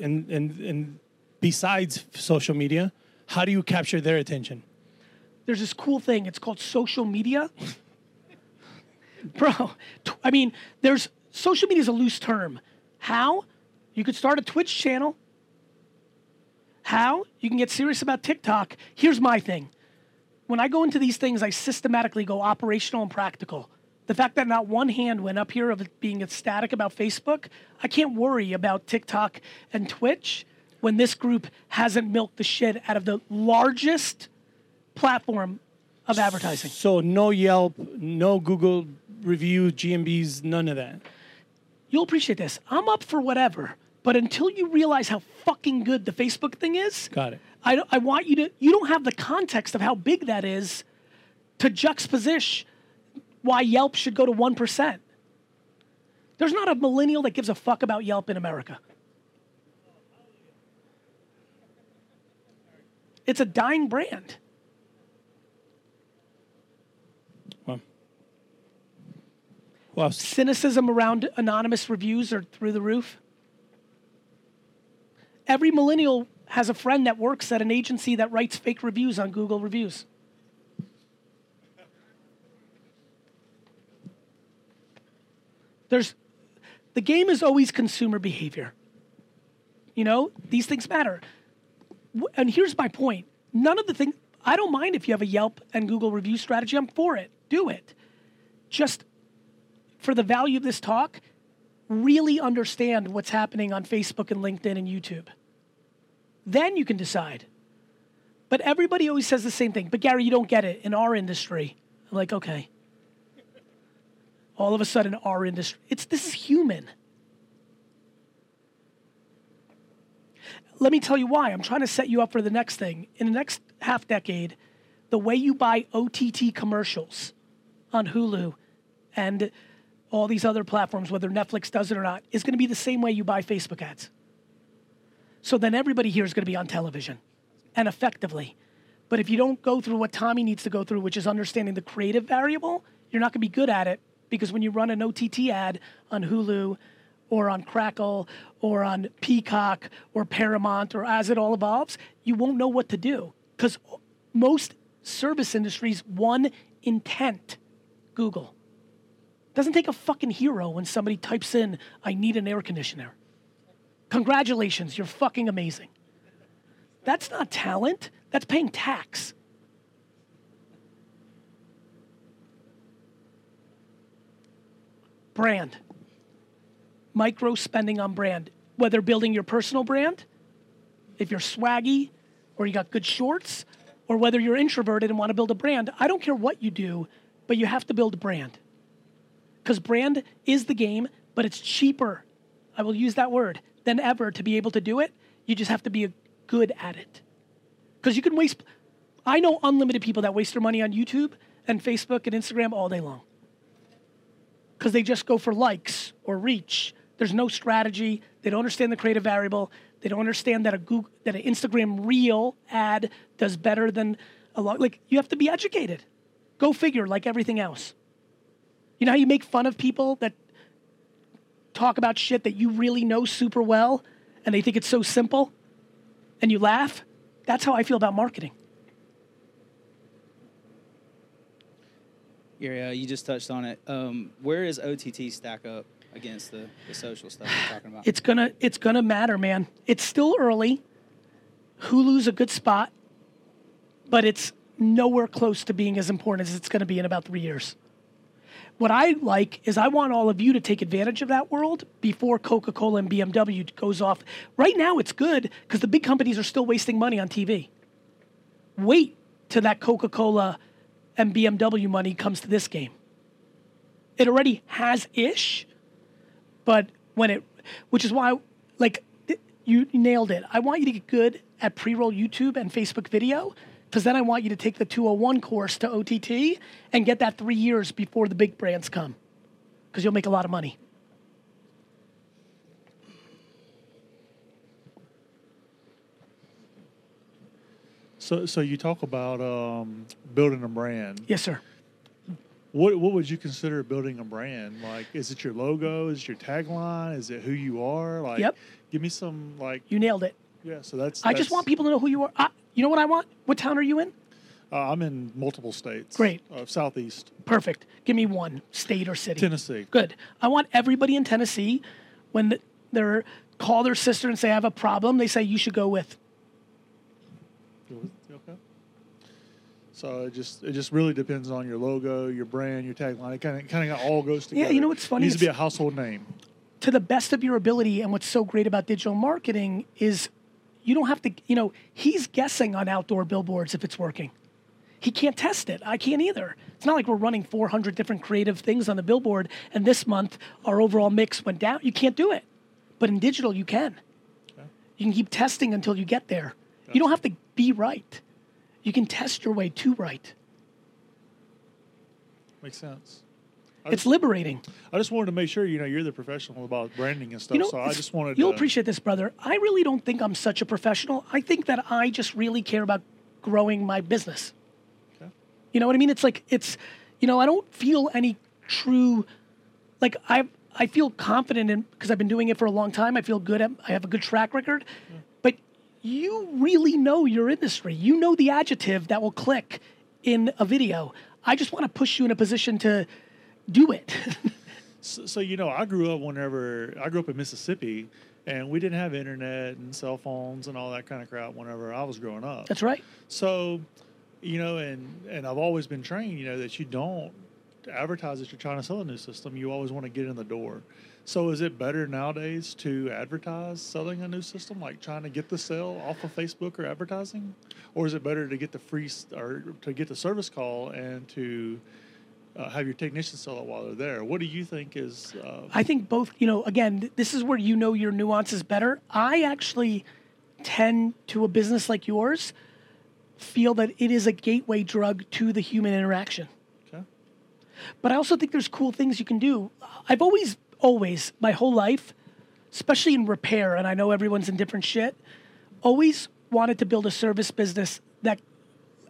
and, and, and besides social media, how do you capture their attention? There's this cool thing. It's called social media. Bro, t- I mean, there's social media is a loose term. How? You could start a Twitch channel. How? You can get serious about TikTok. Here's my thing. when I go into these things, I systematically go operational and practical. The fact that not one hand went up here of being ecstatic about Facebook, I can't worry about TikTok and Twitch when this group hasn't milked the shit out of the largest platform of advertising. So no Yelp, no Google reviews, G M Bs, none of that. You'll appreciate this. I'm up for whatever, but until you realize how fucking good the Facebook thing is, got it. I, I want you to, you don't have the context of how big that is to juxtaposition why Yelp should go to one percent. There's not a millennial that gives a fuck about Yelp in America. It's a dying brand. Wow. Wow. Cynicism around anonymous reviews are through the roof. Every millennial has a friend that works at an agency that writes fake reviews on Google reviews. There's, the game is always consumer behavior. You know, these things matter. And here's my point. None of the things, I don't mind if you have a Yelp and Google review strategy. I'm for it. Do it. Just for the value of this talk, really understand what's happening on Facebook and LinkedIn and YouTube. Then you can decide. But everybody always says the same thing. But Gary, you don't get it in our industry. I'm like, okay. All of a sudden, our industry, it's, this is human. Let me tell you why. I'm trying to set you up for the next thing. In the next half decade, the way you buy O T T commercials on Hulu and all these other platforms, whether Netflix does it or not, is going to be the same way you buy Facebook ads. So then everybody here is going to be on television, and effectively. But if you don't go through what Tommy needs to go through, which is understanding the creative variable, you're not going to be good at it. Because when you run an O T T ad on Hulu or on Crackle or on Peacock or Paramount or As It All Evolves, you won't know what to do. Because most service industries, one intent, Google. It doesn't take a fucking hero when somebody types in, I need an air conditioner. Congratulations, you're fucking amazing. That's not talent. That's paying tax. Brand. Micro spending on brand. Whether building your personal brand, if you're swaggy or you got good shorts, or whether you're introverted and want to build a brand, I don't care what you do, but you have to build a brand. Because brand is the game, but it's cheaper, I will use that word, than ever to be able to do it. You just have to be good at it. Because you can waste, I know unlimited people that waste their money on YouTube and Facebook and Instagram all day long. Because they just go for likes or reach. There's no strategy. They don't understand the creative variable. They don't understand that a Google, that an Instagram Reel ad does better than a lot. Like, you have to be educated. Go figure, like everything else. You know how you make fun of people that talk about shit that you really know super well and they think it's so simple and you laugh? That's how I feel about marketing. Yeah, you just touched on it. Um, where is O T T stack up against the, the social stuff you're talking about? It's gonna, it's gonna matter, man. It's still early. Hulu's a good spot, but it's nowhere close to being as important as it's gonna be in about three years. What I like is I want all of you to take advantage of that world before Coca-Cola and B M W goes off. Right now, it's good because the big companies are still wasting money on T V. Wait till that Coca-Cola and B M W money comes to this game. It already has-ish, but when it, which is why, like, you nailed it. I want you to get good at pre-roll YouTube and Facebook video, because then I want you to take the two oh one course to O T T and get that three years before the big brands come, because you'll make a lot of money. So, so you talk about um, building a brand. Yes, sir. What what would you consider building a brand? Like, is it your logo? Is it your tagline? Is it who you are? Like, yep. Give me some, like... You nailed it. Yeah, so that's... I that's, just want people to know who you are. I, you know what I want? What town are you in? Uh, I'm in multiple states. Great. Uh, Southeast. Perfect. Give me one state or city. Tennessee. Good. I want everybody in Tennessee, when they're call their sister and say, I have a problem, they say, you should go with... So it just it just really depends on your logo, your brand, your tagline. It kind of kind of all goes together. Yeah, you know what's funny? It needs it's, to be a household name. To the best of your ability, and what's so great about digital marketing is you don't have to, you know, he's guessing on outdoor billboards if it's working. He can't test it. I can't either. It's not like we're running four hundred different creative things on the billboard, and this month our overall mix went down. You can't do it. But in digital, you can. Okay. You can keep testing until you get there. That's you don't have to be right. You can test your way to right. Makes sense. I it's just, liberating. I just wanted to make sure, you know, you're the professional about branding and stuff, you know, so I just wanted you'll to... You'll appreciate this, brother. I really don't think I'm such a professional. I think that I just really care about growing my business. Okay. You know what I mean? It's like, it's, you know, I don't feel any true, like, I I feel confident in, because I've been doing it for a long time. I feel good at, I have a good track record. Yeah. You really know your industry. You know the adjective that will click in a video. I just want to push you in a position to do it. so, so, you know, I grew up whenever, I grew up in Mississippi, and we didn't have internet and cell phones and all that kind of crap whenever I was growing up. That's right. So, you know, and, and I've always been trained, you know, that you don't advertise that you're trying to sell a new system. You always want to get in the door. So is it better nowadays to advertise selling a new system, like trying to get the sale off of Facebook or advertising? Or is it better to get the free or to get the service call and to uh, have your technician sell it while they're there? What do you think is... Uh, I think both, you know, again, this is where you know your nuances better. I actually tend to a business like yours feel that it is a gateway drug to the human interaction. Okay. But I also think there's cool things you can do. I've always... Always, my whole life, especially in repair, and I know everyone's in different shit, always wanted to build a service business that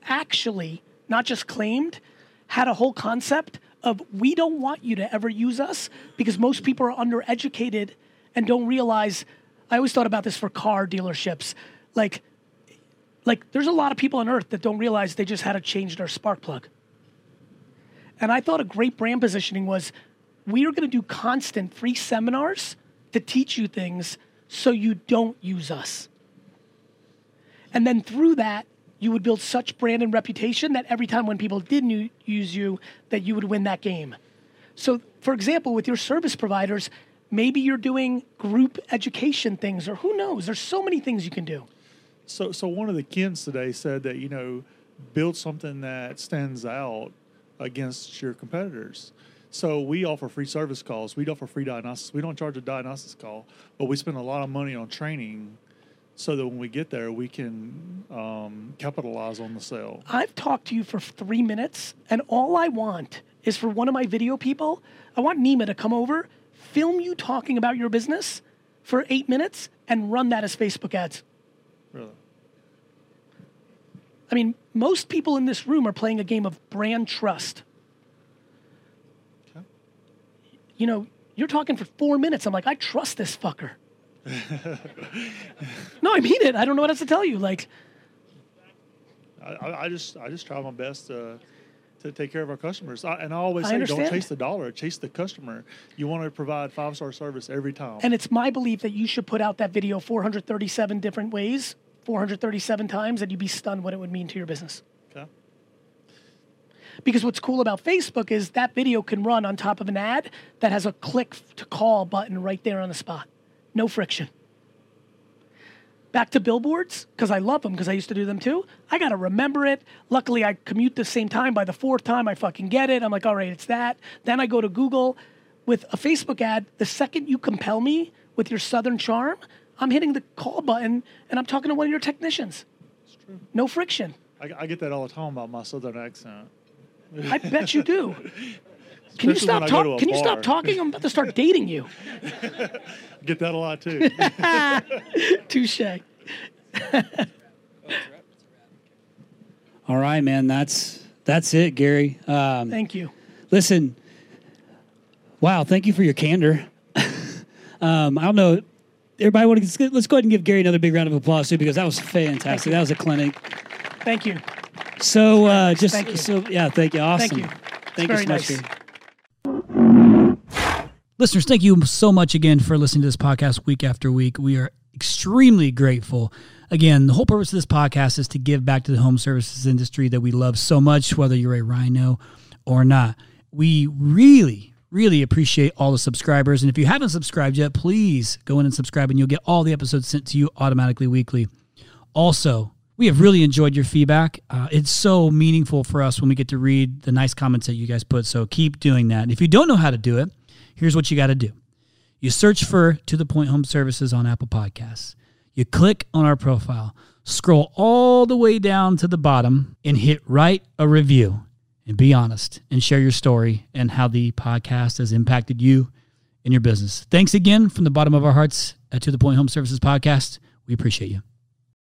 actually, not just claimed, had a whole concept of we don't want you to ever use us because most people are undereducated and don't realize. I always thought about this for car dealerships. Like, like there's a lot of people on earth that don't realize they just had to change their spark plug. And I thought a great brand positioning was, we are going to do constant free seminars to teach you things so you don't use us. And then through that, you would build such brand and reputation that every time when people didn't use you, that you would win that game. So, for example, with your service providers, maybe you're doing group education things, or who knows? There's so many things you can do. So, so one of the kids today said that, you know, build something that stands out against your competitors. So we offer free service calls. We offer free diagnostics. We don't charge a diagnostics call, but we spend a lot of money on training so that when we get there, we can um, capitalize on the sale. I've talked to you for three minutes, and all I want is for one of my video people, I want Nima to come over, film you talking about your business for eight minutes, and run that as Facebook ads. Really? I mean, most people in this room are playing a game of brand trust. You know, you're talking for four minutes. I'm like, I trust this fucker. No, I mean it. I don't know what else to tell you. Like, I, I just, I just try my best to, to take care of our customers. I, and I always say, I don't chase the dollar, chase the customer. You want to provide five star service every time. And it's my belief that you should put out that video four hundred thirty-seven different ways, four hundred thirty-seven times, and you'd be stunned what it would mean to your business. Because what's cool about Facebook is that video can run on top of an ad that has a click to call button right there on the spot. No friction. Back to billboards, because I love them, because I used to do them too. I got to remember it. Luckily, I commute the same time. By the fourth time, I fucking get it. I'm like, all right, it's that. Then I go to Google. With a Facebook ad, the second you compel me with your Southern charm, I'm hitting the call button, and I'm talking to one of your technicians. It's true. No friction. I, I get that all the time about my Southern accent. I bet you do. Can you stop talking? Can you stop talking? I'm about to start dating you. Get that a lot too. Touche. All right, man. That's that's it, Gary. Um, thank you. Listen. Wow. Thank you for your candor. um, I don't know. Everybody, want to let's go ahead and give Gary another big round of applause too, because that was fantastic. That was a clinic. Thank you. So, uh, just, thank you. so, yeah, thank you. Awesome. Thank you. Thank you so much. Nice. Listeners, thank you so much again for listening to this podcast week after week. We are extremely grateful. Again, the whole purpose of this podcast is to give back to the home services industry that we love so much, whether you're a Rhino or not. We really, really appreciate all the subscribers. And if you haven't subscribed yet, please go in and subscribe, and you'll get all the episodes sent to you automatically weekly. Also, we have really enjoyed your feedback. Uh, it's so meaningful for us when we get to read the nice comments that you guys put. So keep doing that. And if you don't know how to do it, here's what you got to do. You search for To The Point Home Services on Apple Podcasts. You click on our profile, scroll all the way down to the bottom, and hit write a review. And be honest and share your story and how the podcast has impacted you and your business. Thanks again from the bottom of our hearts at To The Point Home Services Podcast. We appreciate you.